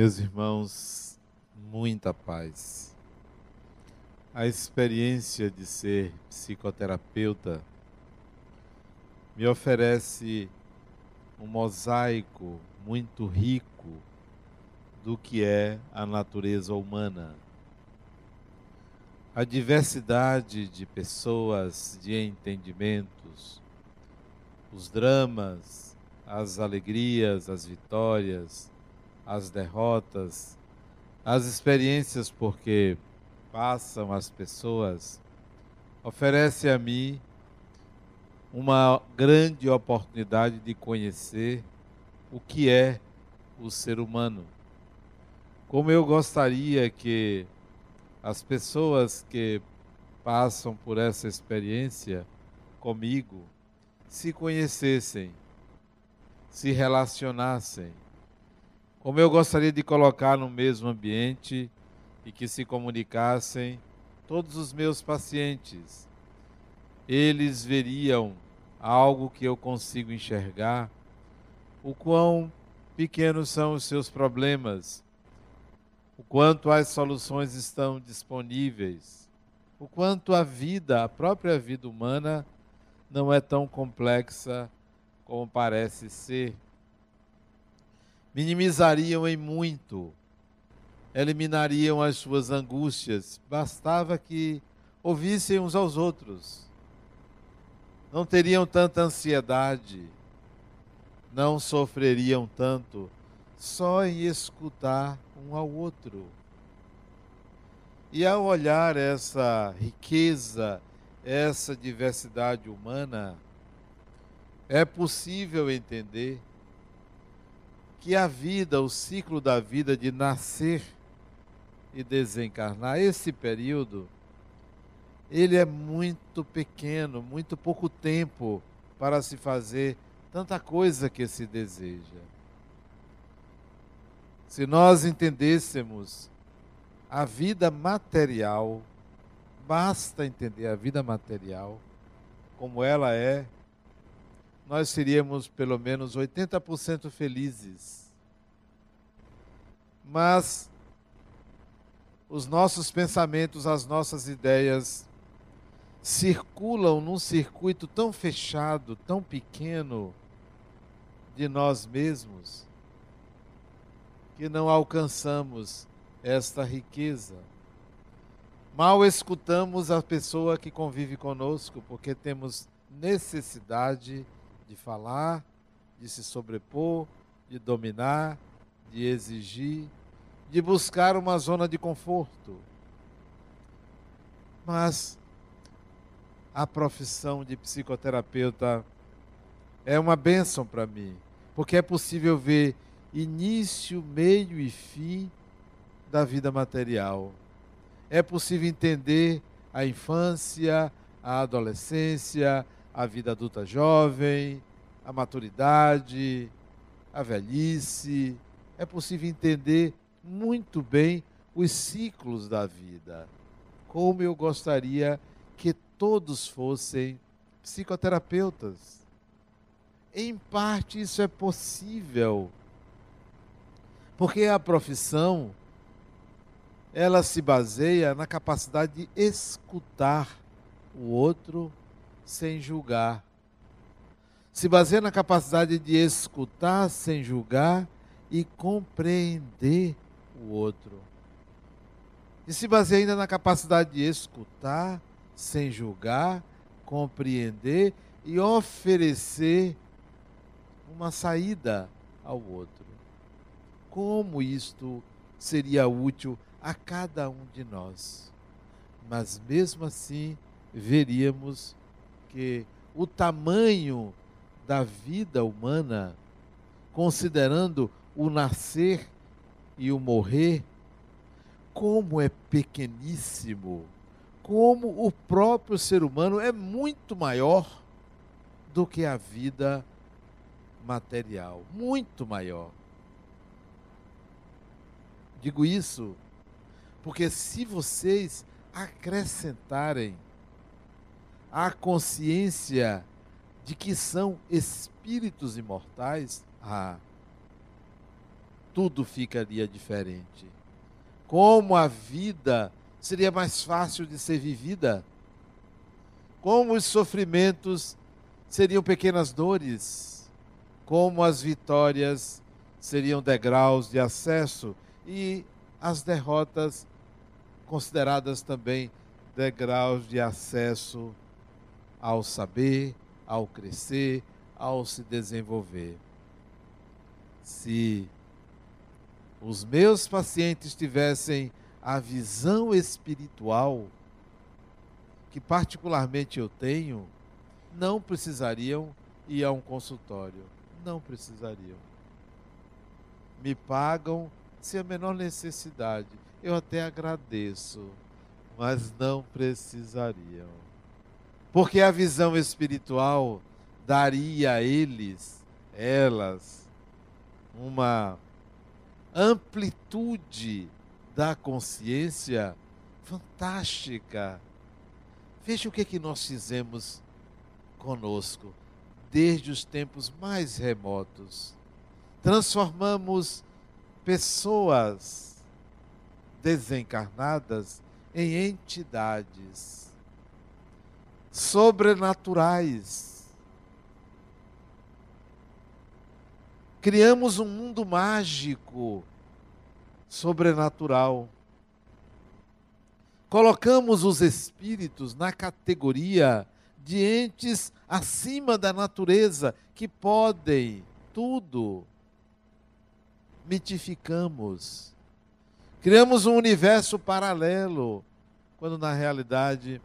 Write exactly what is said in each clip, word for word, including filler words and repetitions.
Meus irmãos, muita paz. A experiência de ser psicoterapeuta me oferece um mosaico muito rico do que é a natureza humana. A diversidade de pessoas, de entendimentos, os dramas, as alegrias, as vitórias, as derrotas, as experiências porque passam as pessoas, oferece a mim uma grande oportunidade de conhecer o que é o ser humano. Como eu gostaria que as pessoas que passam por essa experiência comigo se conhecessem, se relacionassem. Como eu gostaria de colocar no mesmo ambiente e que se comunicassem todos os meus pacientes. Eles veriam algo que eu consigo enxergar, o quão pequenos são os seus problemas, o quanto as soluções estão disponíveis, o quanto a vida, a própria vida humana, não é tão complexa como parece ser. Minimizariam em muito, eliminariam as suas angústias, bastava que ouvissem uns aos outros. Não teriam tanta ansiedade, não sofreriam tanto, só em escutar um ao outro. E ao olhar essa riqueza, essa diversidade humana, é possível entender que a vida, o ciclo da vida de nascer e desencarnar, esse período, ele é muito pequeno, muito pouco tempo para se fazer tanta coisa que se deseja. Se nós entendêssemos a vida material, basta entender a vida material como ela é, nós seríamos pelo menos oitenta por cento felizes. Mas os nossos pensamentos, as nossas ideias circulam num circuito tão fechado, tão pequeno de nós mesmos, que não alcançamos esta riqueza. Mal escutamos a pessoa que convive conosco, porque temos necessidade de falar, de se sobrepor, de dominar, de exigir, de buscar uma zona de conforto. Mas a profissão de psicoterapeuta é uma bênção para mim, porque é possível ver início, meio e fim da vida material. É possível entender a infância, a adolescência, a vida adulta jovem, a maturidade, a velhice. É possível entender muito bem os ciclos da vida. Como eu gostaria que todos fossem psicoterapeutas. Em parte isso é possível, porque a profissão, ela se baseia na capacidade de escutar o outro sem julgar. Se baseia na capacidade de escutar sem julgar e compreender o outro. E se baseia ainda na capacidade de escutar sem julgar, compreender e oferecer uma saída ao outro. Como isto seria útil a cada um de nós. Mas mesmo assim, veríamos que o tamanho da vida humana, considerando o nascer e o morrer, como é pequeníssimo, como o próprio ser humano é muito maior do que a vida material, muito maior. Digo isso porque se vocês acrescentarem a consciência de que são espíritos imortais, ah, tudo ficaria diferente. Como a vida seria mais fácil de ser vivida. Como os sofrimentos seriam pequenas dores. Como as vitórias seriam degraus de acesso e as derrotas consideradas também degraus de acesso ao saber, ao crescer, ao se desenvolver. Se os meus pacientes tivessem a visão espiritual que particularmente eu tenho, não precisariam ir a um consultório. Não precisariam. Me pagam sem a menor necessidade. Eu até agradeço, mas não precisariam. Porque a visão espiritual daria a eles, elas, uma amplitude da consciência fantástica. Veja o que é que nós fizemos conosco desde os tempos mais remotos. Transformamos pessoas desencarnadas em entidades sobrenaturais. Criamos um mundo mágico, sobrenatural. Colocamos os espíritos na categoria de entes acima da natureza, que podem tudo. Mitificamos. Criamos um universo paralelo, quando na realidade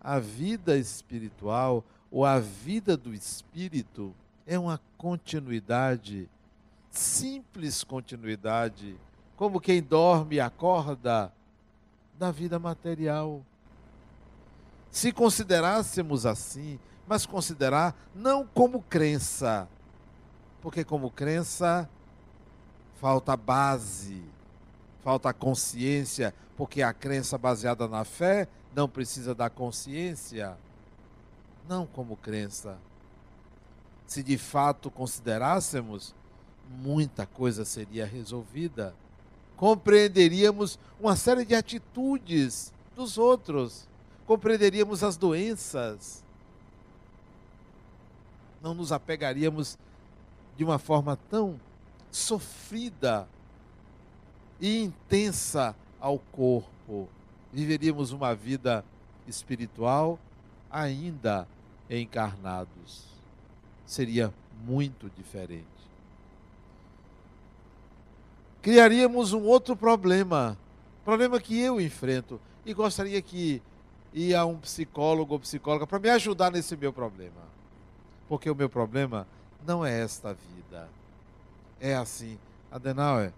a vida espiritual ou a vida do espírito é uma continuidade, simples continuidade, como quem dorme e acorda, da vida material. Se considerássemos assim, mas considerar não como crença, porque como crença falta base, falta consciência, porque a crença baseada na fé não precisa da consciência. Não como crença. Se de fato considerássemos, muita coisa seria resolvida. Compreenderíamos uma série de atitudes dos outros. Compreenderíamos as doenças. Não nos apegaríamos de uma forma tão sofrida e intensa ao corpo. Viveríamos uma vida espiritual ainda encarnados. Seria muito diferente. Criaríamos um outro problema, problema que eu enfrento e gostaria que ia a um psicólogo ou psicóloga para me ajudar nesse meu problema. Porque o meu problema não é esta vida. É assim, Adenauer,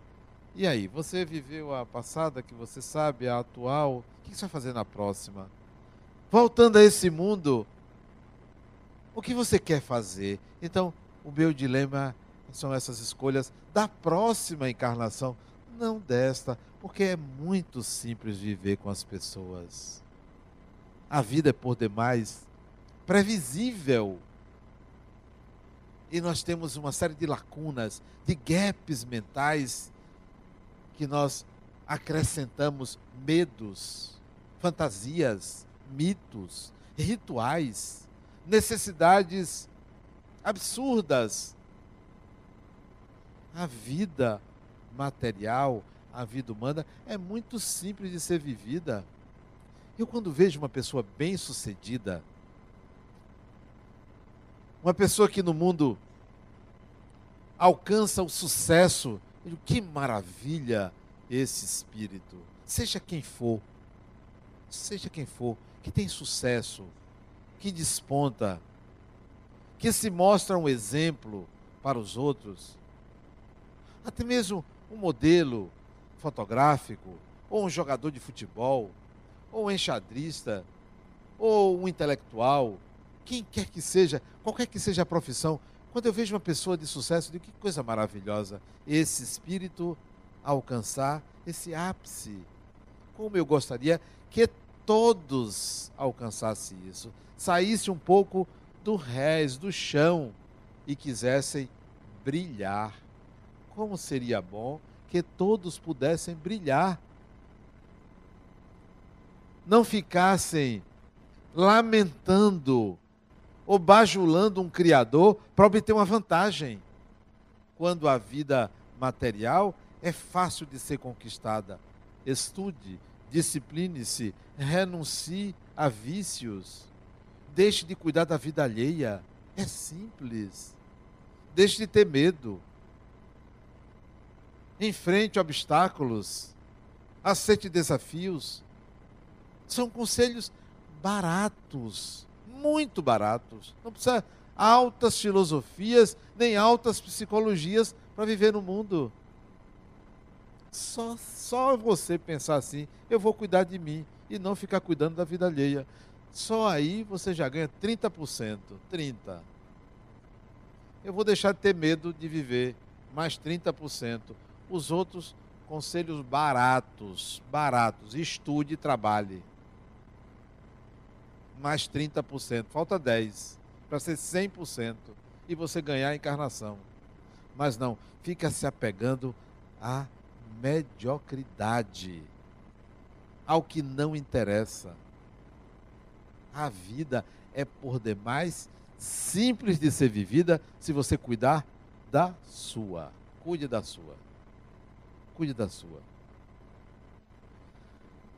e aí, você viveu a passada que você sabe, a atual, o que você vai fazer na próxima? Voltando a esse mundo, o que você quer fazer? Então, o meu dilema é... são essas escolhas da próxima encarnação, não desta, porque é muito simples viver com as pessoas. A vida é por demais previsível. E nós temos uma série de lacunas, de gaps mentais, que nós acrescentamos medos, fantasias, mitos, rituais, necessidades absurdas. A vida material, a vida humana, é muito simples de ser vivida. Eu, quando vejo uma pessoa bem-sucedida, uma pessoa que no mundo alcança o sucesso, eu digo, que maravilha esse espírito. Seja quem for, seja quem for, que tem sucesso, que desponta, que se mostra um exemplo para os outros, até mesmo um modelo fotográfico, ou um jogador de futebol, ou um enxadrista, ou um intelectual, quem quer que seja, qualquer que seja a profissão, quando eu vejo uma pessoa de sucesso, eu digo, que coisa maravilhosa, esse espírito alcançar esse ápice. Como eu gostaria que todos alcançassem isso, saíssem um pouco do rés, do chão, e quisessem brilhar. Como seria bom que todos pudessem brilhar, não ficassem lamentando ou bajulando um Criador para obter uma vantagem, quando a vida material é fácil de ser conquistada. Estude, discipline-se, renuncie a vícios, deixe de cuidar da vida alheia, é simples, deixe de ter medo, enfrente obstáculos, aceite desafios. São conselhos baratos, muito baratos. Não precisa altas filosofias, nem altas psicologias para viver no mundo. Só, só você pensar assim, eu vou cuidar de mim e não ficar cuidando da vida alheia. Só aí você já ganha trinta por cento, trinta por cento. Eu vou deixar de ter medo de viver, mais trinta por cento. Os outros conselhos baratos, baratos, estude e trabalhe. Mais trinta por cento, falta dez por cento, para ser cem por cento e você ganhar a encarnação. Mas não, fica se apegando à mediocridade, ao que não interessa. A vida é por demais simples de ser vivida se você cuidar da sua. Cuide da sua. Cuide da sua.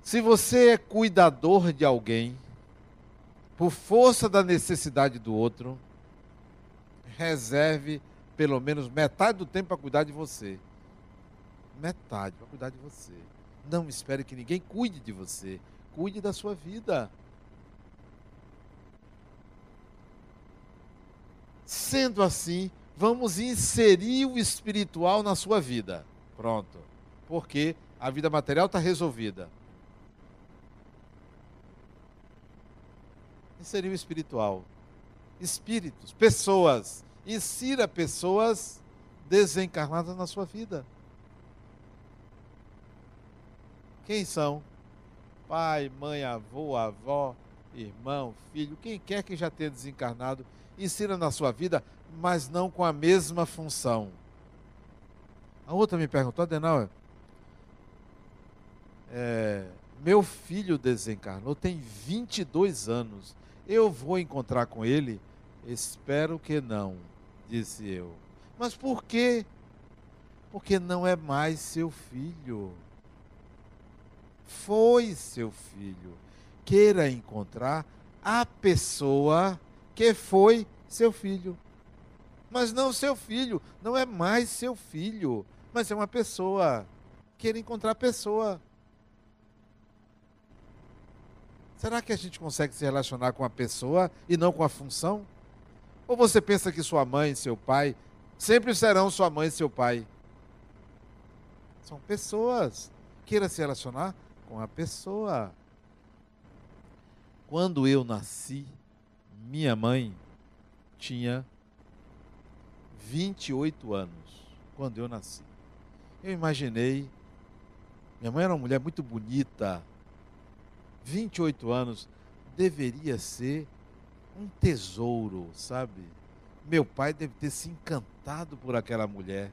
Se você é cuidador de alguém, por força da necessidade do outro, reserve pelo menos metade do tempo para cuidar de você. Metade para cuidar de você. Não espere que ninguém cuide de você. Cuide da sua vida. Sendo assim, vamos inserir o espiritual na sua vida. Pronto. Porque a vida material está resolvida. Inserir o espiritual. Espíritos, pessoas. Insira pessoas desencarnadas na sua vida. Quem são? Pai, mãe, avô, avó, irmão, filho, quem quer que já tenha desencarnado, insira na sua vida, mas não com a mesma função. A outra me perguntou, Adenauer, é, meu filho desencarnou, tem vinte e dois anos, eu vou encontrar com ele? Espero que não, disse eu. Mas por quê? Porque não é mais seu filho. Foi seu filho. Queira encontrar a pessoa que foi seu filho. Mas não seu filho, não é mais seu filho, mas é uma pessoa. Queira encontrar a pessoa. Será que a gente consegue se relacionar com a pessoa e não com a função? Ou você pensa que sua mãe e seu pai sempre serão sua mãe e seu pai? São pessoas. Queira se relacionar com a pessoa. Quando eu nasci, minha mãe tinha vinte e oito anos, quando eu nasci. Eu imaginei, minha mãe era uma mulher muito bonita, vinte e oito anos, deveria ser um tesouro, sabe? Meu pai deve ter se encantado por aquela mulher.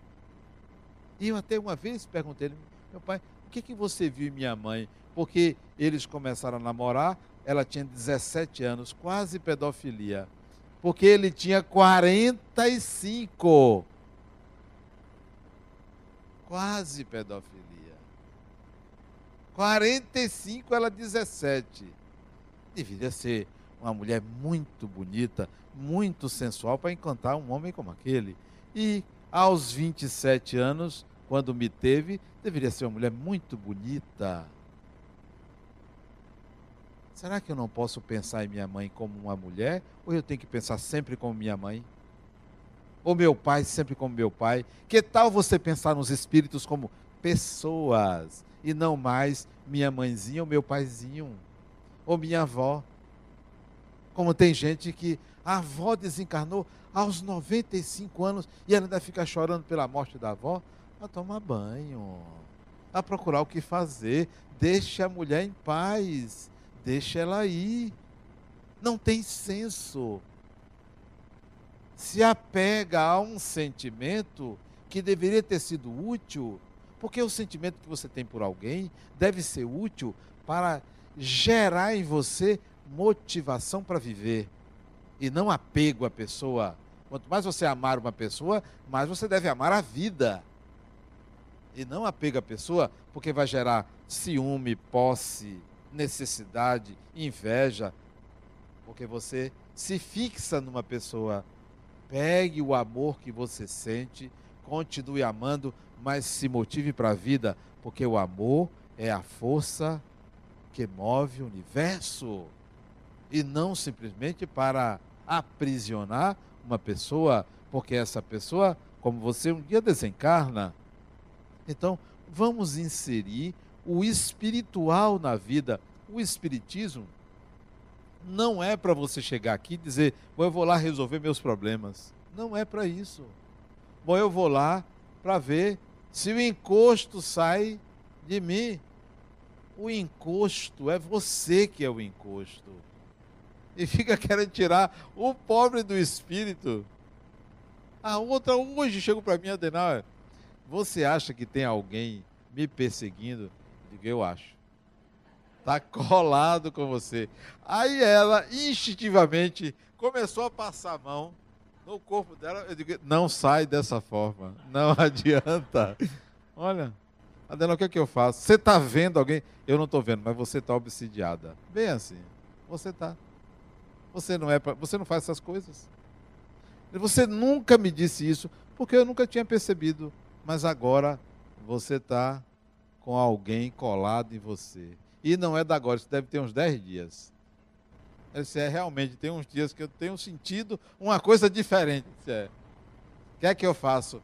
E eu até uma vez perguntei, meu pai, o que, que você viu em minha mãe? Porque eles começaram a namorar, ela tinha dezessete anos, quase pedofilia. Porque ele tinha quarenta e cinco. Quase pedofilia. quarenta e cinco, ela dezessete. Deveria ser uma mulher muito bonita, muito sensual para encantar um homem como aquele. E aos vinte e sete anos, quando me teve, deveria ser uma mulher muito bonita. Será que eu não posso pensar em minha mãe como uma mulher? Ou eu tenho que pensar sempre como minha mãe? Ou meu pai sempre como meu pai? Que tal você pensar nos espíritos como pessoas e não mais minha mãezinha ou meu paizinho? Ou minha avó? Como tem gente que a avó desencarnou aos noventa e cinco anos e ela ainda fica chorando pela morte da avó? A tomar banho, a procurar o que fazer, deixe a mulher em paz. Deixa ela ir. Não tem senso. Se apega a um sentimento que deveria ter sido útil Porque o sentimento que você tem por alguém deve ser útil para gerar em você motivação para viver. E não apego à pessoa. Quanto mais você amar uma pessoa, mais você deve amar a vida. E não apego à pessoa, porque vai gerar ciúme, posse, necessidade, inveja. Porque você se fixa numa pessoa. Pegue o amor que você sente, continue amando, mas se motive para a vida, porque o amor é a força que move o universo. E não simplesmente para aprisionar uma pessoa, porque essa pessoa, como você, um dia desencarna. Então, vamos inserir o espiritual na vida. O espiritismo não é para você chegar aqui e dizer, bom, eu vou lá resolver meus problemas. Não é para isso. Bom, eu vou lá para ver se o encosto sai de mim. O encosto é você que é o encosto. E fica querendo tirar o pobre do espírito. A outra hoje chegou para mim, Adenauer, você acha que tem alguém me perseguindo? Eu digo, eu acho. Está colado com você. Aí ela, instintivamente, começou a passar a mão no corpo dela. Eu digo, não sai dessa forma. Não adianta. Olha, Adenauer, o que é que eu faço? Você está vendo alguém? Eu não estou vendo, mas você está obsidiada. Bem assim, você está. Você não, é pra, você não faz essas coisas. Você nunca me disse isso, porque eu nunca tinha percebido. Mas agora você está com alguém colado em você. E não é da agora, isso deve ter uns dez dias. Eu disse, é, realmente, tem uns dias que eu tenho sentido uma coisa diferente. Eu disse, é. O que é que eu faço?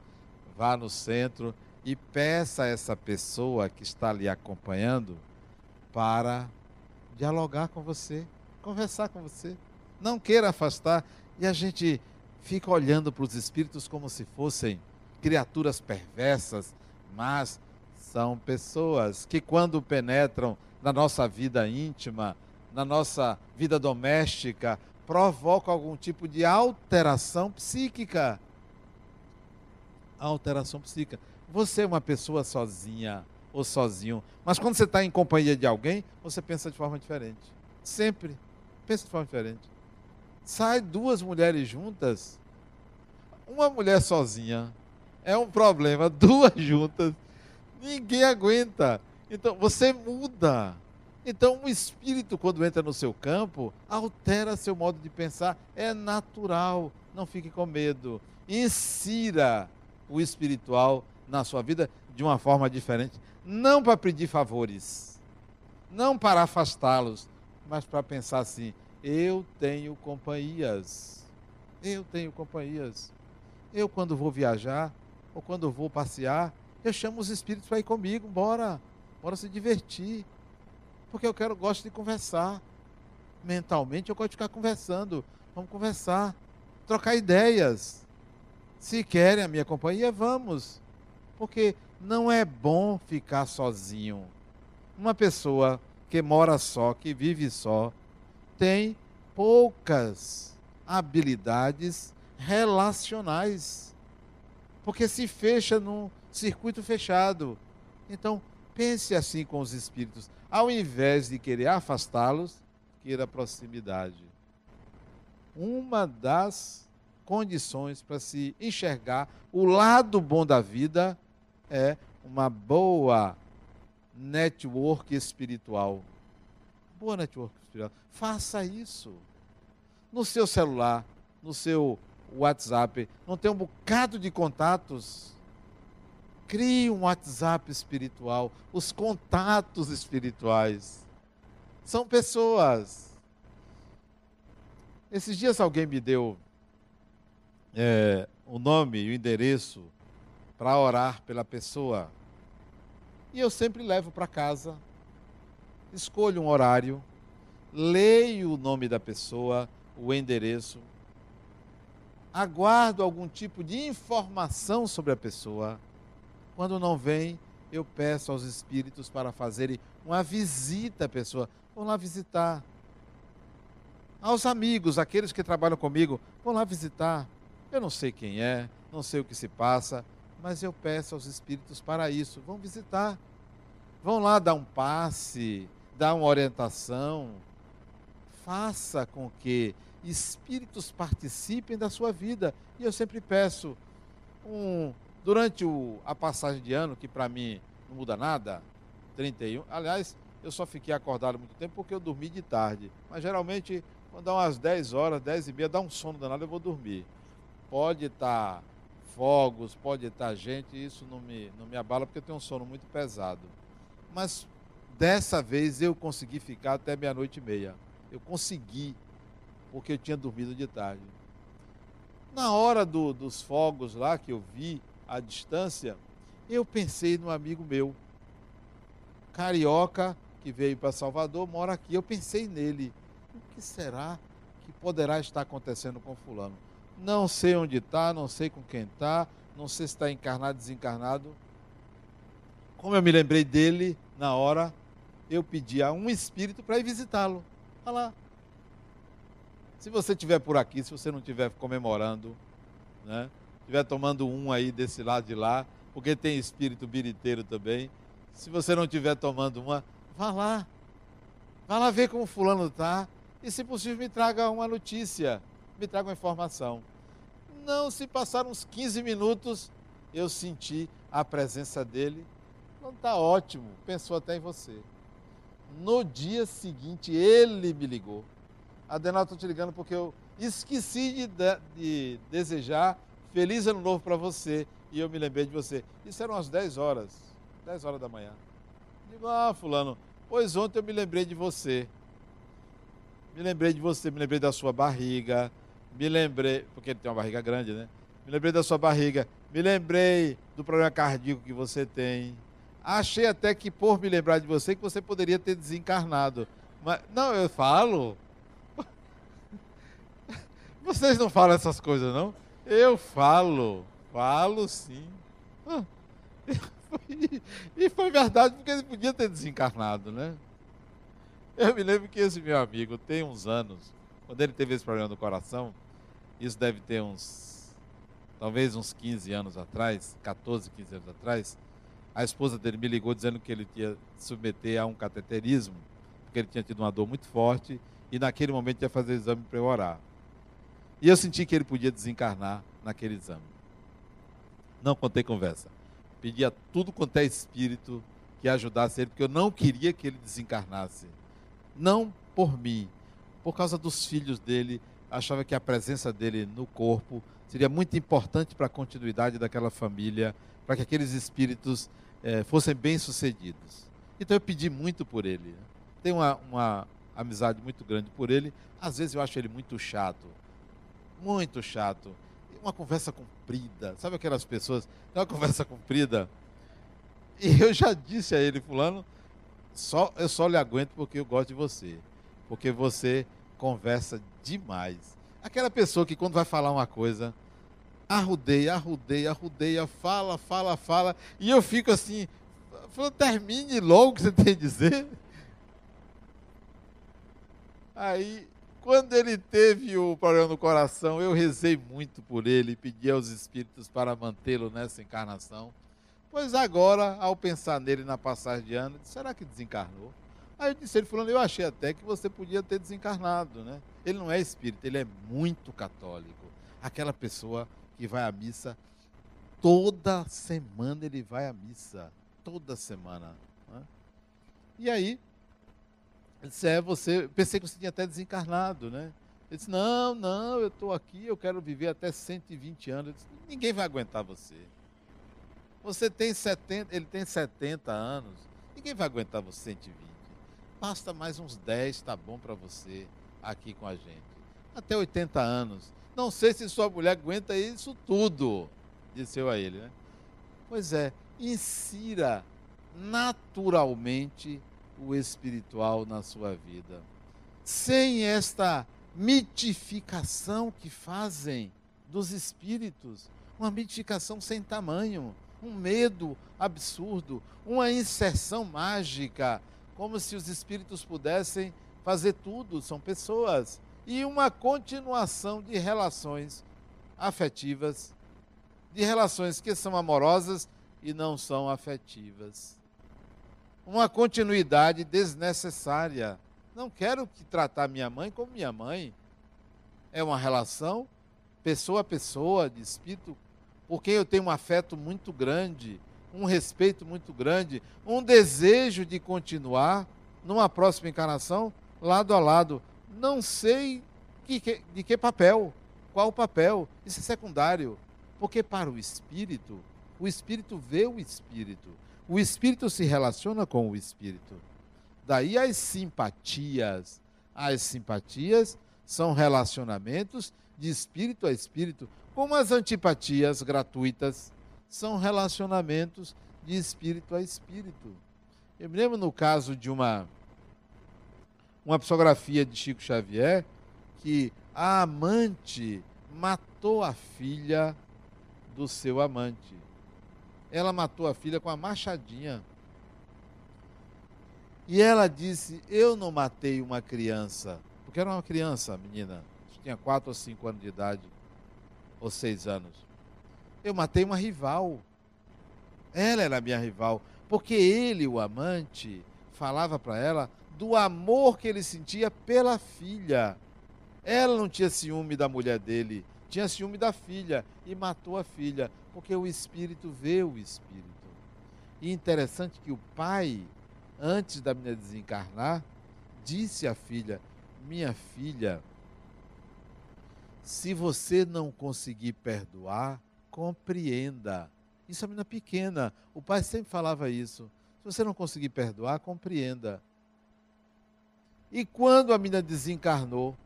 Vá no centro e peça a essa pessoa que está lhe acompanhando para dialogar com você, conversar com você. Não queira afastar. E a gente fica olhando para os espíritos como se fossem criaturas perversas, mas são pessoas que, quando penetram na nossa vida íntima, na nossa vida doméstica, provocam algum tipo de alteração psíquica. Alteração psíquica. Você é uma pessoa sozinha ou sozinho, mas quando você está em companhia de alguém, você pensa de forma diferente. Sempre. Pensa de forma diferente. Sai duas mulheres juntas, uma mulher sozinha é um problema, duas juntas, ninguém aguenta. Então, você muda. Então, um espírito, quando entra no seu campo, altera seu modo de pensar. É natural. Não fique com medo. Insira o espiritual na sua vida de uma forma diferente. Não para pedir favores, não para afastá-los, mas para pensar assim, eu tenho companhias. Eu tenho companhias. Eu, quando vou viajar, ou quando vou passear, eu chamo os espíritos para ir comigo, bora, bora se divertir. Porque eu quero, gosto de conversar. Mentalmente eu gosto de ficar conversando. Vamos conversar, trocar ideias. Se querem a minha companhia, vamos. Porque não é bom ficar sozinho. Uma pessoa que mora só, que vive só, tem poucas habilidades relacionais. Porque se fecha num circuito fechado. Então, pense assim com os espíritos. Ao invés de querer afastá-los, queira proximidade. Uma das condições para se enxergar o lado bom da vida é uma boa network espiritual. Boa network espiritual. Faça isso. No seu celular, no seu WhatsApp, não tem um bocado de contatos? Crie um WhatsApp espiritual. Os contatos espirituais são pessoas. Esses dias alguém me deu é, o nome e o endereço para orar pela pessoa. E eu sempre levo para casa, escolho um horário, leio o nome da pessoa, o endereço, aguardo algum tipo de informação sobre a pessoa. Quando não vem, eu peço aos espíritos para fazerem uma visita à pessoa. Vão lá visitar. Aos amigos, aqueles que trabalham comigo, vão lá visitar. Eu não sei quem é, não sei o que se passa, mas eu peço aos espíritos para isso. Vão visitar, vão lá dar um passe, dar uma orientação. Faça com que espíritos participem da sua vida. E eu sempre peço, um, durante o, a passagem de ano, que para mim não muda nada, trinta e um, aliás, eu só fiquei acordado muito tempo porque eu dormi de tarde. Mas geralmente, quando dá umas dez horas, dez e meia, dá um sono danado, eu vou dormir. Pode estar fogos, pode estar gente, isso não me, não me abala, porque eu tenho um sono muito pesado. Mas dessa vez eu consegui ficar até meia-noite e meia. Eu consegui, porque eu tinha dormido de tarde. Na hora do, dos fogos lá, que eu vi à distância, eu pensei num amigo meu, carioca, que veio para Salvador, mora aqui. Eu pensei nele. O que será que poderá estar acontecendo com fulano? Não sei onde está, não sei com quem está, não sei se está encarnado, desencarnado. Como eu me lembrei dele, na hora, eu pedi a um espírito para ir visitá-lo. Olha lá. Se você estiver por aqui, se você não estiver comemorando, né, estiver tomando um aí desse lado de lá, porque tem espírito biriteiro também, se você não estiver tomando uma, vá lá. Vá lá ver como fulano está e, se possível, me traga uma notícia, me traga uma informação. Não se passaram uns quinze minutos, eu senti a presença dele. Não está ótimo, pensou até em você. No dia seguinte, ele me ligou. Adenal, estou te ligando porque eu esqueci de, de, de desejar feliz ano novo para você e eu me lembrei de você. Isso eram umas dez horas. dez horas da manhã. Digo, ah, fulano, pois ontem eu me lembrei de você. Me lembrei de você, me lembrei da sua barriga, me lembrei, porque ele tem uma barriga grande, né? Me lembrei da sua barriga, me lembrei do problema cardíaco que você tem. Achei até que, por me lembrar de você, que você poderia ter desencarnado. Mas, não, eu falo. Vocês não falam essas coisas, não? Eu falo. Falo, sim. Ah, eu... E foi verdade, porque ele podia ter desencarnado, né? Eu me lembro que esse meu amigo, tem uns anos, quando ele teve esse problema do coração, isso deve ter uns, talvez uns quinze anos atrás, quatorze, quinze anos atrás, a esposa dele me ligou dizendo que ele tinha se submeter a um cateterismo, porque ele tinha tido uma dor muito forte, e naquele momento ia fazer o exame para eu orar. E eu senti que ele podia desencarnar naquele exame. Não contei conversa. Pedia tudo quanto é espírito que ajudasse ele, porque eu não queria que ele desencarnasse. Não por mim, por causa dos filhos dele, achava que a presença dele no corpo seria muito importante para a continuidade daquela família, para que aqueles espíritos eh, fossem bem-sucedidos. Então eu pedi muito por ele. Tenho uma, uma amizade muito grande por ele. Às vezes eu acho ele muito chato, muito chato. Uma conversa comprida, sabe aquelas pessoas, uma conversa comprida, e eu já disse a ele, fulano, só, eu só lhe aguento porque eu gosto de você, porque você conversa demais. Aquela pessoa que quando vai falar uma coisa, arrudeia, arrudeia, arrudeia, fala, fala, fala, e eu fico assim, fulano, termine logo o que você tem a dizer. Aí... Quando ele teve o problema no coração, eu rezei muito por ele, pedi aos espíritos para mantê-lo nessa encarnação. Pois agora, ao pensar nele na passagem de ano, será que desencarnou? Aí eu disse ele, fulano, eu achei até que você podia ter desencarnado, né? Ele não é espírita, ele é muito católico. Aquela pessoa que vai à missa, toda semana ele vai à missa, toda semana. Né? E aí... Ele disse, é, você, pensei que você tinha até desencarnado, né? Ele disse, não, não, eu estou aqui, eu quero viver até cento e vinte anos. Eu disse, ninguém vai aguentar você. Você tem setenta, ele tem setenta anos, ninguém vai aguentar você cento e vinte. Basta mais uns dez, tá bom para você aqui com a gente. Até oitenta anos. Não sei se sua mulher aguenta isso tudo, disse eu a ele, né? Pois é, insira naturalmente o espiritual na sua vida, sem esta mitificação que fazem dos espíritos, uma mitificação sem tamanho, um medo absurdo, uma inserção mágica, como se os espíritos pudessem fazer tudo, são pessoas, e uma continuação de relações afetivas de relações que são amorosas e não são afetivas. Uma continuidade desnecessária. Não quero que tratar minha mãe como minha mãe. É uma relação pessoa a pessoa, de espírito, por quem eu tenho um afeto muito grande, um respeito muito grande, um desejo de continuar numa próxima encarnação, lado a lado. Não sei de que, de que papel, qual papel, isso é secundário. Porque para o espírito, o espírito vê o espírito, o espírito se relaciona com o espírito. Daí as simpatias. As simpatias são relacionamentos de espírito a espírito, como as antipatias gratuitas são relacionamentos de espírito a espírito. Eu me lembro no caso de uma, uma psicografia de Chico Xavier, que a amante matou a filha do seu amante. Ela matou a filha com a machadinha. E ela disse, eu não matei uma criança, porque era uma criança, menina, tinha quatro ou cinco anos de idade, ou seis anos. Eu matei uma rival. Ela era minha rival, porque ele, o amante, falava para ela do amor que ele sentia pela filha. Ela não tinha ciúme da mulher dele, tinha ciúme da filha e matou a filha, porque o espírito vê o espírito. E interessante que o pai, antes da menina desencarnar, disse à filha, minha filha, se você não conseguir perdoar, compreenda. Isso é uma menina pequena, o pai sempre falava isso. Se você não conseguir perdoar, compreenda. E quando a menina desencarnou,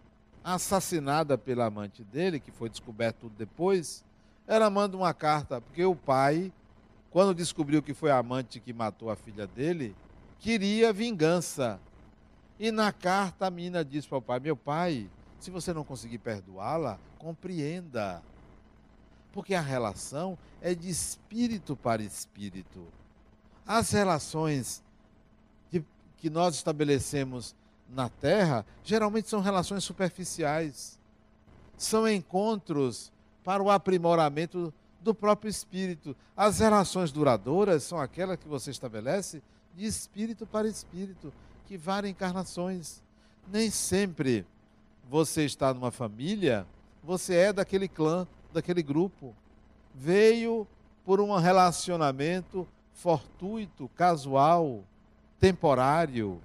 assassinada pela amante dele, que foi descoberto tudo depois, ela manda uma carta, porque o pai, quando descobriu que foi a amante que matou a filha dele, queria vingança. E na carta a menina disse para o pai, meu pai, se você não conseguir perdoá-la, compreenda. Porque a relação é de espírito para espírito. As relações de, que nós estabelecemos na Terra, geralmente são relações superficiais. São encontros para o aprimoramento do próprio espírito. As relações duradouras são aquelas que você estabelece de espírito para espírito, que várias encarnações. Nem sempre você está numa família, você é daquele clã, daquele grupo. Veio por um relacionamento fortuito, casual, temporário.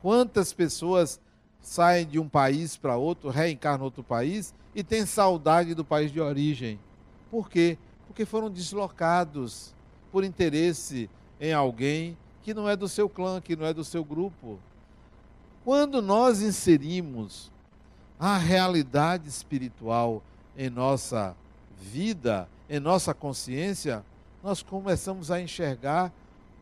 Quantas pessoas saem de um país para outro, reencarnam em outro país e têm saudade do país de origem? Por quê? Porque foram deslocados por interesse em alguém que não é do seu clã, que não é do seu grupo. Quando nós inserimos a realidade espiritual em nossa vida, em nossa consciência, nós começamos a enxergar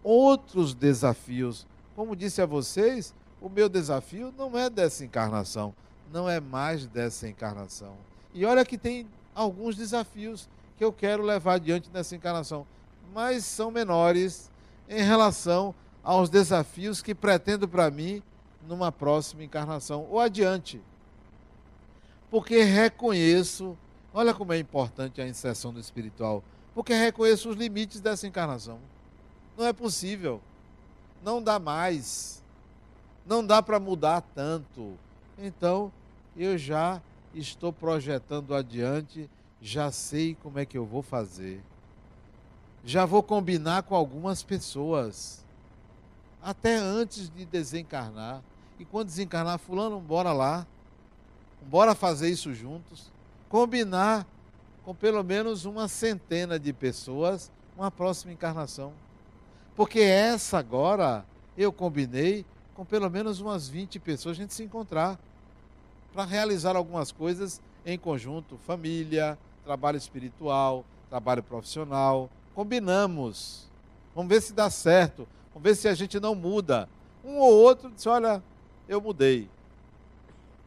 outros desafios. Como disse a vocês, o meu desafio não é dessa encarnação, não é mais dessa encarnação. E olha que tem alguns desafios que eu quero levar adiante nessa encarnação, mas são menores em relação aos desafios que pretendo para mim numa próxima encarnação ou adiante. Porque reconheço, olha como é importante a inserção do espiritual, porque reconheço os limites dessa encarnação. Não é possível, não dá mais, não dá para mudar tanto. Então, eu já estou projetando adiante, já sei como é que eu vou fazer. Já vou combinar com algumas pessoas, até antes de desencarnar. E quando desencarnar, fulano, bora lá. Bora fazer isso juntos, combinar com pelo menos uma centena de pessoas uma próxima encarnação. Porque essa agora eu combinei com pelo menos umas vinte pessoas, a gente se encontrar para realizar algumas coisas em conjunto, família, trabalho espiritual, trabalho profissional, combinamos. Vamos ver se dá certo, vamos ver se a gente não muda. Um ou outro diz, olha, eu mudei.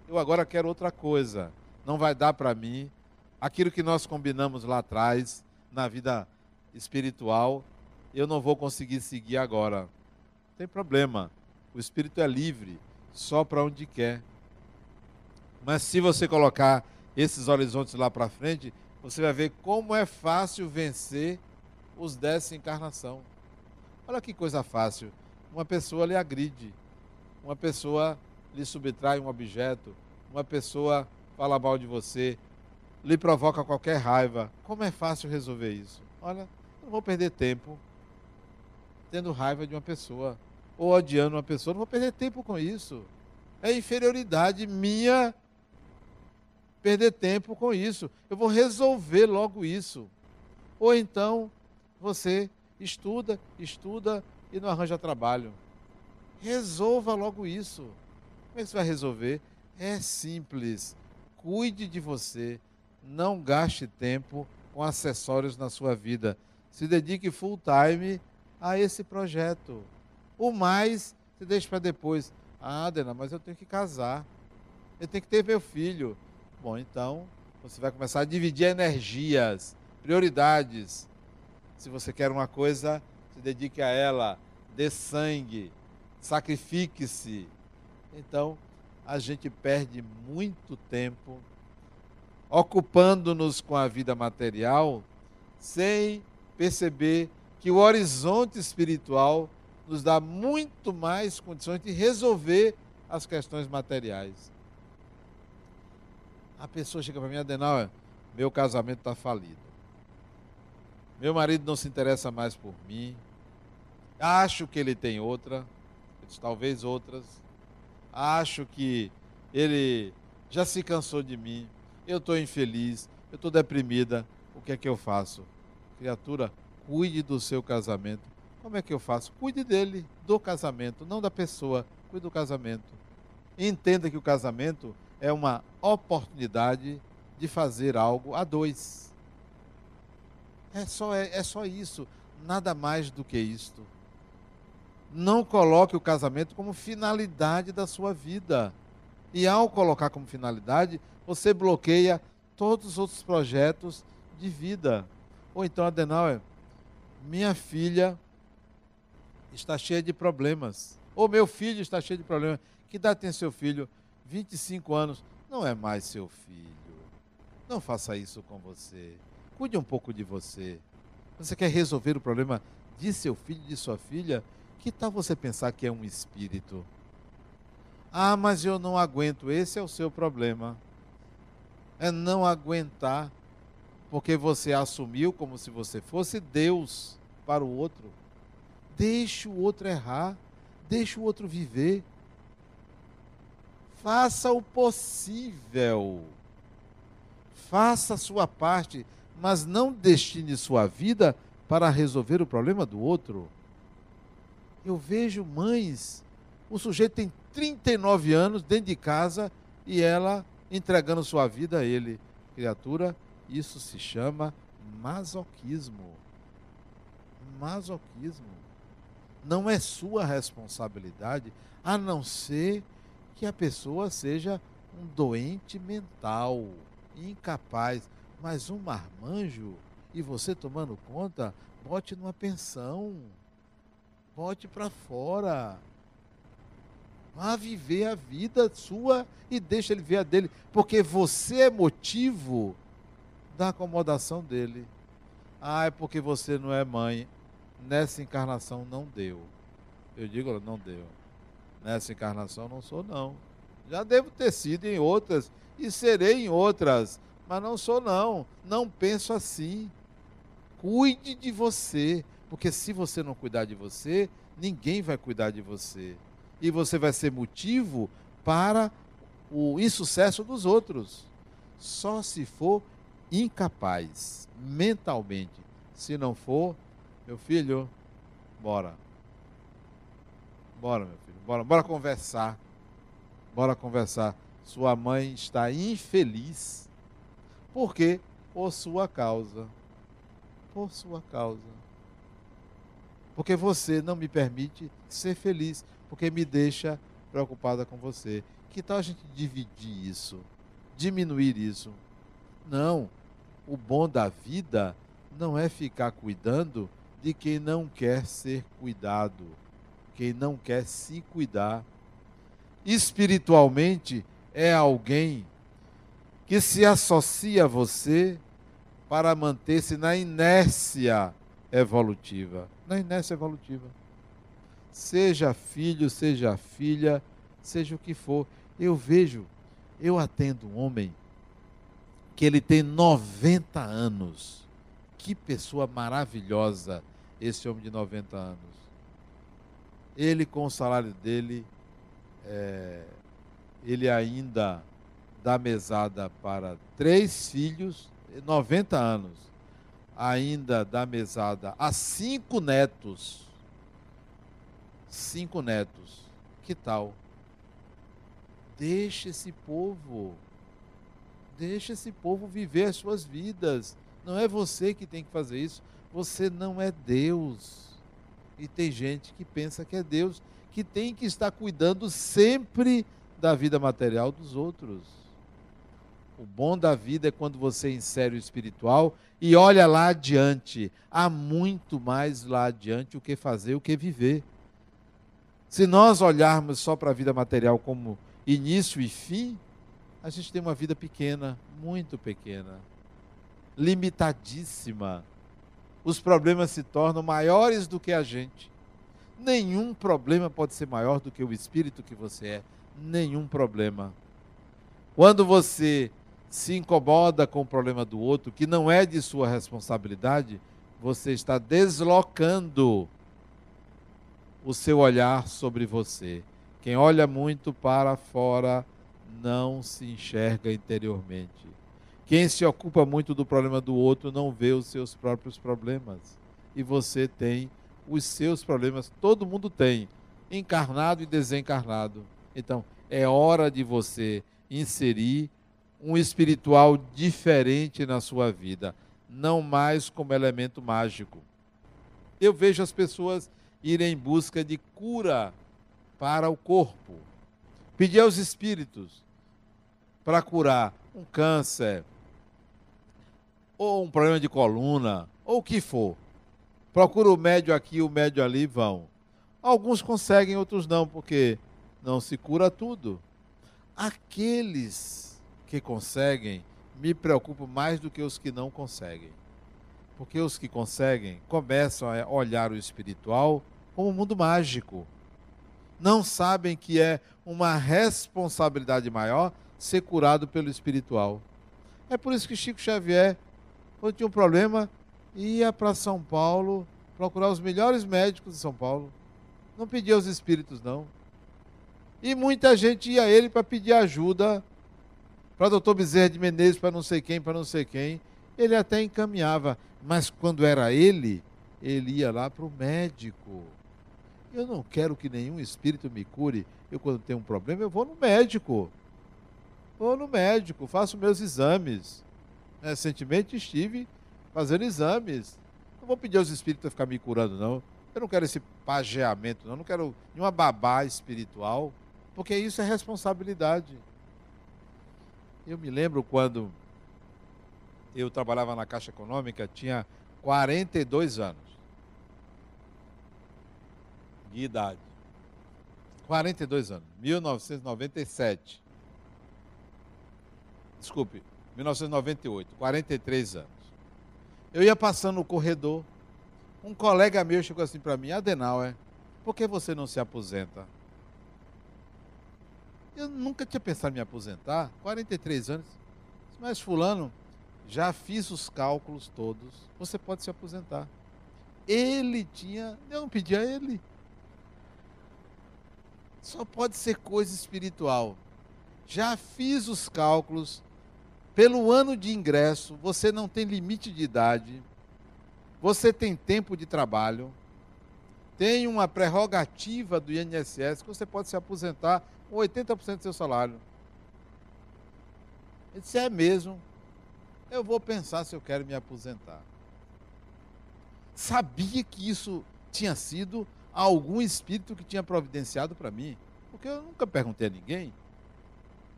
Eu agora quero outra coisa, não vai dar para mim. Aquilo que nós combinamos lá atrás, na vida espiritual, eu não vou conseguir seguir agora. Não tem problema, o espírito é livre, só para onde quer. Mas se você colocar esses horizontes lá para frente, você vai ver como é fácil vencer os dessa encarnação. Olha que coisa fácil. Uma pessoa lhe agride, uma pessoa lhe subtrai um objeto, uma pessoa fala mal de você, lhe provoca qualquer raiva. Como é fácil resolver isso? Olha, eu não vou perder tempo tendo raiva de uma pessoa ou odiando uma pessoa, não vou perder tempo com isso. É inferioridade minha perder tempo com isso. Eu vou resolver logo isso. Ou então você estuda, estuda e não arranja trabalho. Resolva logo isso. Como é que você vai resolver? É simples. Cuide de você. Não gaste tempo com acessórios na sua vida. Se dedique full time a esse projeto. O mais, você deixa para depois. Ah, Adena, mas eu tenho que casar. Eu tenho que ter meu filho. Bom, então, você vai começar a dividir energias, prioridades. Se você quer uma coisa, se dedique a ela. Dê sangue. Sacrifique-se. Então, a gente perde muito tempo ocupando-nos com a vida material sem perceber que o horizonte espiritual nos dá muito mais condições de resolver as questões materiais. A pessoa chega para mim, Adenauer, meu casamento está falido. Meu marido não se interessa mais por mim. Acho que ele tem outra, talvez outras. Acho que ele já se cansou de mim. Eu estou infeliz, eu estou deprimida. O que é que eu faço? Criatura, cuide do seu casamento. Como é que eu faço? Cuide dele, do casamento, não da pessoa. Cuide do casamento. Entenda que o casamento é uma oportunidade de fazer algo a dois. É só, é, é só isso, nada mais do que isto. Não coloque o casamento como finalidade da sua vida. E ao colocar como finalidade, você bloqueia todos os outros projetos de vida. Ou então, Adenauer, minha filha está cheia de problemas. Ou meu filho está cheio de problemas. Que idade tem seu filho? vinte e cinco anos. Não é mais seu filho. Não faça isso com você. Cuide um pouco de você. Você quer resolver o problema de seu filho, de sua filha? Que tal você pensar que é um espírito? Ah, mas eu não aguento. Esse é o seu problema. É não aguentar porque você assumiu como se você fosse Deus para o outro. Deixe o outro errar. Deixe o outro viver. Faça o possível. Faça a sua parte, mas não destine sua vida para resolver o problema do outro. Eu vejo mães, o sujeito tem trinta e nove anos dentro de casa e ela entregando sua vida a ele. Criatura, isso se chama masoquismo. Masoquismo. Não é sua responsabilidade, a não ser que a pessoa seja um doente mental, incapaz. Mas um marmanjo, e você tomando conta, bote numa pensão. Bote para fora. Vá viver a vida sua e deixa ele ver a dele. Porque você é motivo da acomodação dele. Ah, é porque você não é mãe. Nessa encarnação não deu. Eu digo, não deu. Nessa encarnação não sou, não. Já devo ter sido em outras e serei em outras. Mas não sou, não. Não penso assim. Cuide de você. Porque se você não cuidar de você, ninguém vai cuidar de você. E você vai ser motivo para o insucesso dos outros. Só se for incapaz, mentalmente. Se não for, meu filho, bora. Bora, meu filho, bora, bora conversar. Bora conversar. Sua mãe está infeliz. Por quê? Por sua causa. Por sua causa. Porque você não me permite ser feliz, porque me deixa preocupada com você. Que tal a gente dividir isso? Diminuir isso? Não. O bom da vida não é ficar cuidando de quem não quer ser cuidado, quem não quer se cuidar. Espiritualmente é alguém que se associa a você para manter-se na inércia evolutiva. Na inércia evolutiva. Seja filho, seja filha, seja o que for. Eu vejo, eu atendo um homem que ele tem noventa anos. Que pessoa maravilhosa esse homem de noventa anos. Ele, com o salário dele, é, ele ainda dá mesada para três filhos, noventa anos. Ainda dá mesada a cinco netos. Cinco netos. Que tal? Deixa esse povo, deixa esse povo viver as suas vidas. Não é você que tem que fazer isso. Você não é Deus. E tem gente que pensa que é Deus, que tem que estar cuidando sempre da vida material dos outros. O bom da vida é quando você insere o espiritual e olha lá adiante. Há muito mais lá adiante o que fazer, o que viver. Se nós olharmos só para a vida material como início e fim, a gente tem uma vida pequena, muito pequena, limitadíssima. Os problemas se tornam maiores do que a gente. Nenhum problema pode ser maior do que o espírito que você é. Nenhum problema. Quando você se incomoda com o problema do outro, que não é de sua responsabilidade, você está deslocando o seu olhar sobre você. Quem olha muito para fora não se enxerga interiormente. Quem se ocupa muito do problema do outro não vê os seus próprios problemas. E você tem os seus problemas, todo mundo tem, encarnado e desencarnado. Então, é hora de você inserir um espiritual diferente na sua vida, não mais como elemento mágico. Eu vejo as pessoas irem em busca de cura para o corpo, pedir aos espíritos para curar um câncer, ou um problema de coluna, ou o que for. Procura o médium aqui, o médium ali, vão. Alguns conseguem, outros não, porque não se cura tudo. Aqueles que conseguem, me preocupam mais do que os que não conseguem. Porque os que conseguem começam a olhar o espiritual como um mundo mágico. Não sabem que é uma responsabilidade maior ser curado pelo espiritual. É por isso que Chico Xavier, quando tinha um problema, ia para São Paulo procurar os melhores médicos de São Paulo. Não pedia aos espíritos, não. E muita gente ia a ele para pedir ajuda para doutor Bezerra de Menezes, para não sei quem, para não sei quem. Ele até encaminhava, mas quando era ele, ele ia lá para o médico. Eu não quero que nenhum espírito me cure. Eu, quando tenho um problema, eu vou no médico. Vou no médico, faço meus exames. Recentemente estive fazendo exames. Não vou pedir aos espíritos para ficar me curando, não. Eu não quero esse pajeamento, não. Eu não quero nenhuma babá espiritual, porque isso é responsabilidade. Eu me lembro quando eu trabalhava na Caixa Econômica, tinha quarenta e dois anos. De idade. quarenta e dois anos. mil novecentos e noventa e sete. Desculpe, mil novecentos e noventa e oito. quarenta e três anos. Eu ia passando no corredor. Um colega meu chegou assim para mim: Adenauer, por que você não se aposenta? Eu nunca tinha pensado em me aposentar. quarenta e três anos. Mas fulano, já fiz os cálculos todos. Você pode se aposentar. Ele tinha... Eu não pedi a ele. Só pode ser coisa espiritual. Já fiz os cálculos. Pelo ano de ingresso, você não tem limite de idade. Você tem tempo de trabalho. Tem uma prerrogativa do I N S S que você pode se aposentar com oitenta por cento do seu salário. Ele disse: é mesmo. Eu vou pensar se eu quero me aposentar. Sabia que isso tinha sido algum espírito que tinha providenciado para mim, porque eu nunca perguntei a ninguém,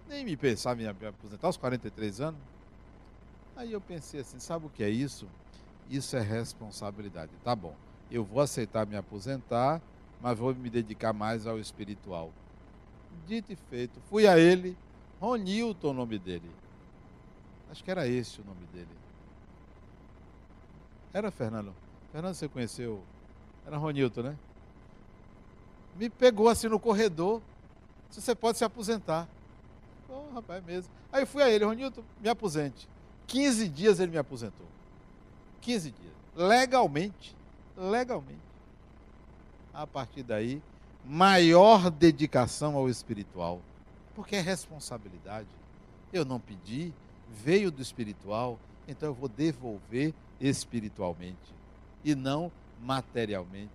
nem me pensava em me aposentar aos quarenta e três anos. Aí eu pensei assim: sabe o que é isso? Isso é responsabilidade. Tá bom, eu vou aceitar me aposentar, mas vou me dedicar mais ao espiritual. Dito e feito, fui a ele. Ronilton, o nome dele, acho que era esse o nome dele. Era Fernando. Fernando você conheceu. Era Ronilton, né? Me pegou assim no corredor. Se você pode se aposentar. Bom, rapaz, mesmo. Aí eu fui a ele, Ronilton, me aposente. quinze dias ele me aposentou. quinze dias. Legalmente. Legalmente. A partir daí, maior dedicação ao espiritual. Porque é responsabilidade. Eu não pedi, veio do espiritual, então eu vou devolver espiritualmente e não materialmente.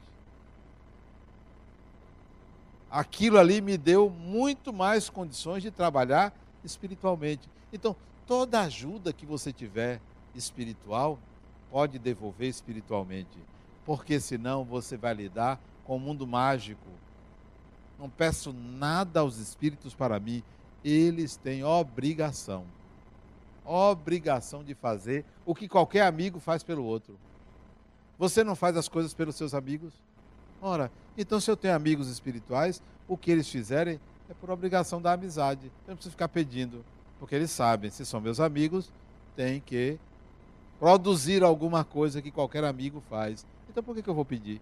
Aquilo ali me deu muito mais condições de trabalhar espiritualmente. Então, toda ajuda que você tiver espiritual, pode devolver espiritualmente, porque senão você vai lidar com o mundo mágico. Não peço nada aos espíritos para mim, eles têm obrigação. Obrigação de fazer o que qualquer amigo faz pelo outro. Você não faz as coisas pelos seus amigos? Ora, então se eu tenho amigos espirituais, o que eles fizerem é por obrigação da amizade. Eu não preciso ficar pedindo, porque eles sabem, se são meus amigos, tem que produzir alguma coisa que qualquer amigo faz. Então por que que eu vou pedir?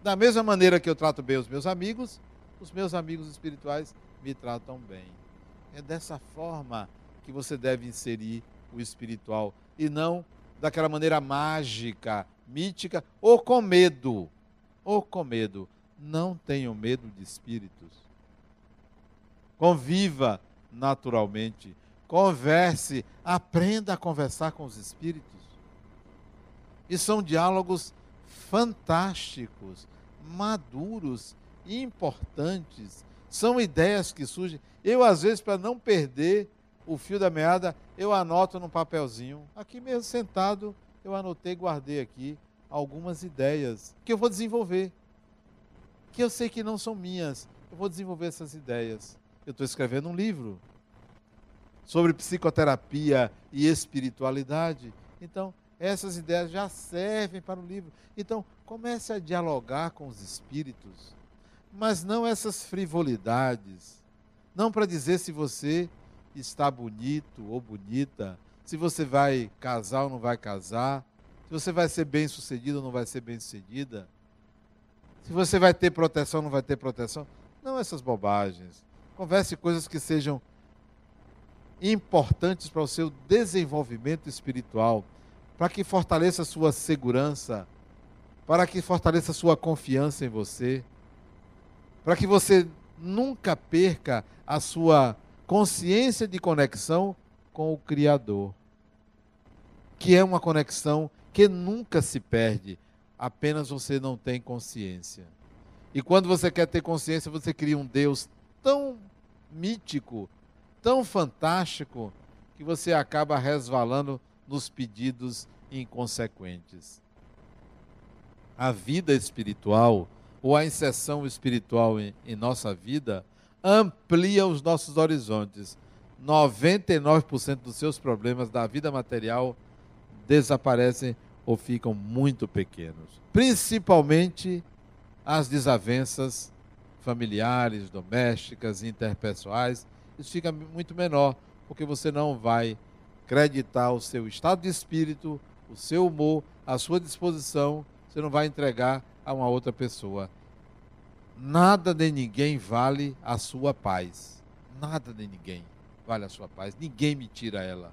Da mesma maneira que eu trato bem os meus amigos, os meus amigos espirituais me tratam bem. É dessa forma que você deve inserir o espiritual e não daquela maneira mágica, mítica ou com medo. Ou com medo. Não tenho medo de espíritos. Conviva naturalmente. Converse. Aprenda a conversar com os espíritos. E são diálogos fantásticos, maduros, importantes. São ideias que surgem. Eu, às vezes, para não perder o fio da meada, eu anoto num papelzinho. Aqui mesmo, sentado, eu anotei, guardei aqui algumas ideias que eu vou desenvolver. Que eu sei que não são minhas. Eu vou desenvolver essas ideias. Eu estou escrevendo um livro sobre psicoterapia e espiritualidade. Então, essas ideias já servem para o livro. Então, comece a dialogar com os espíritos. Mas não essas frivolidades. Não para dizer se você está bonito ou bonita, se você vai casar ou não vai casar, se você vai ser bem-sucedido ou não vai ser bem-sucedida, se você vai ter proteção ou não vai ter proteção. Não essas bobagens. Converse coisas que sejam importantes para o seu desenvolvimento espiritual, para que fortaleça a sua segurança, para que fortaleça a sua confiança em você, para que você nunca perca a sua consciência de conexão com o Criador, que é uma conexão que nunca se perde, apenas você não tem consciência. E quando você quer ter consciência, você cria um Deus tão mítico, tão fantástico, que você acaba resvalando nos pedidos inconsequentes. A vida espiritual, ou a inserção espiritual em, em nossa vida, amplia os nossos horizontes. noventa e nove por cento dos seus problemas da vida material desaparecem ou ficam muito pequenos. Principalmente as desavenças familiares, domésticas, interpessoais. Isso fica muito menor, porque você não vai acreditar o seu estado de espírito, o seu humor, a sua disposição, você não vai entregar a uma outra pessoa. Nada de ninguém vale a sua paz. Nada de ninguém vale a sua paz. Ninguém me tira ela.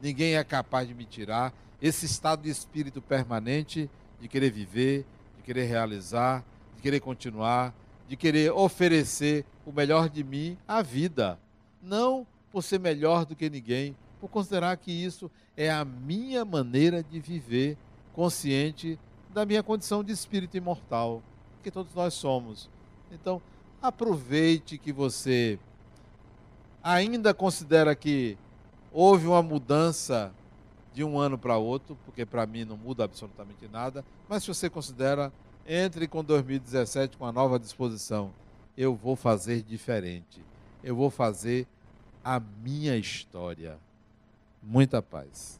Ninguém é capaz de me tirar esse estado de espírito permanente de querer viver, de querer realizar, de querer continuar, de querer oferecer o melhor de mim à vida. Não por ser melhor do que ninguém, por considerar que isso é a minha maneira de viver, consciente da minha condição de espírito imortal, que todos nós somos. Então, aproveite que você ainda considera que houve uma mudança de um ano para outro, porque para mim não muda absolutamente nada, mas se você considera, entre com dois mil e dezessete com a nova disposição. Eu vou fazer diferente. Eu vou fazer a minha história. Muita paz.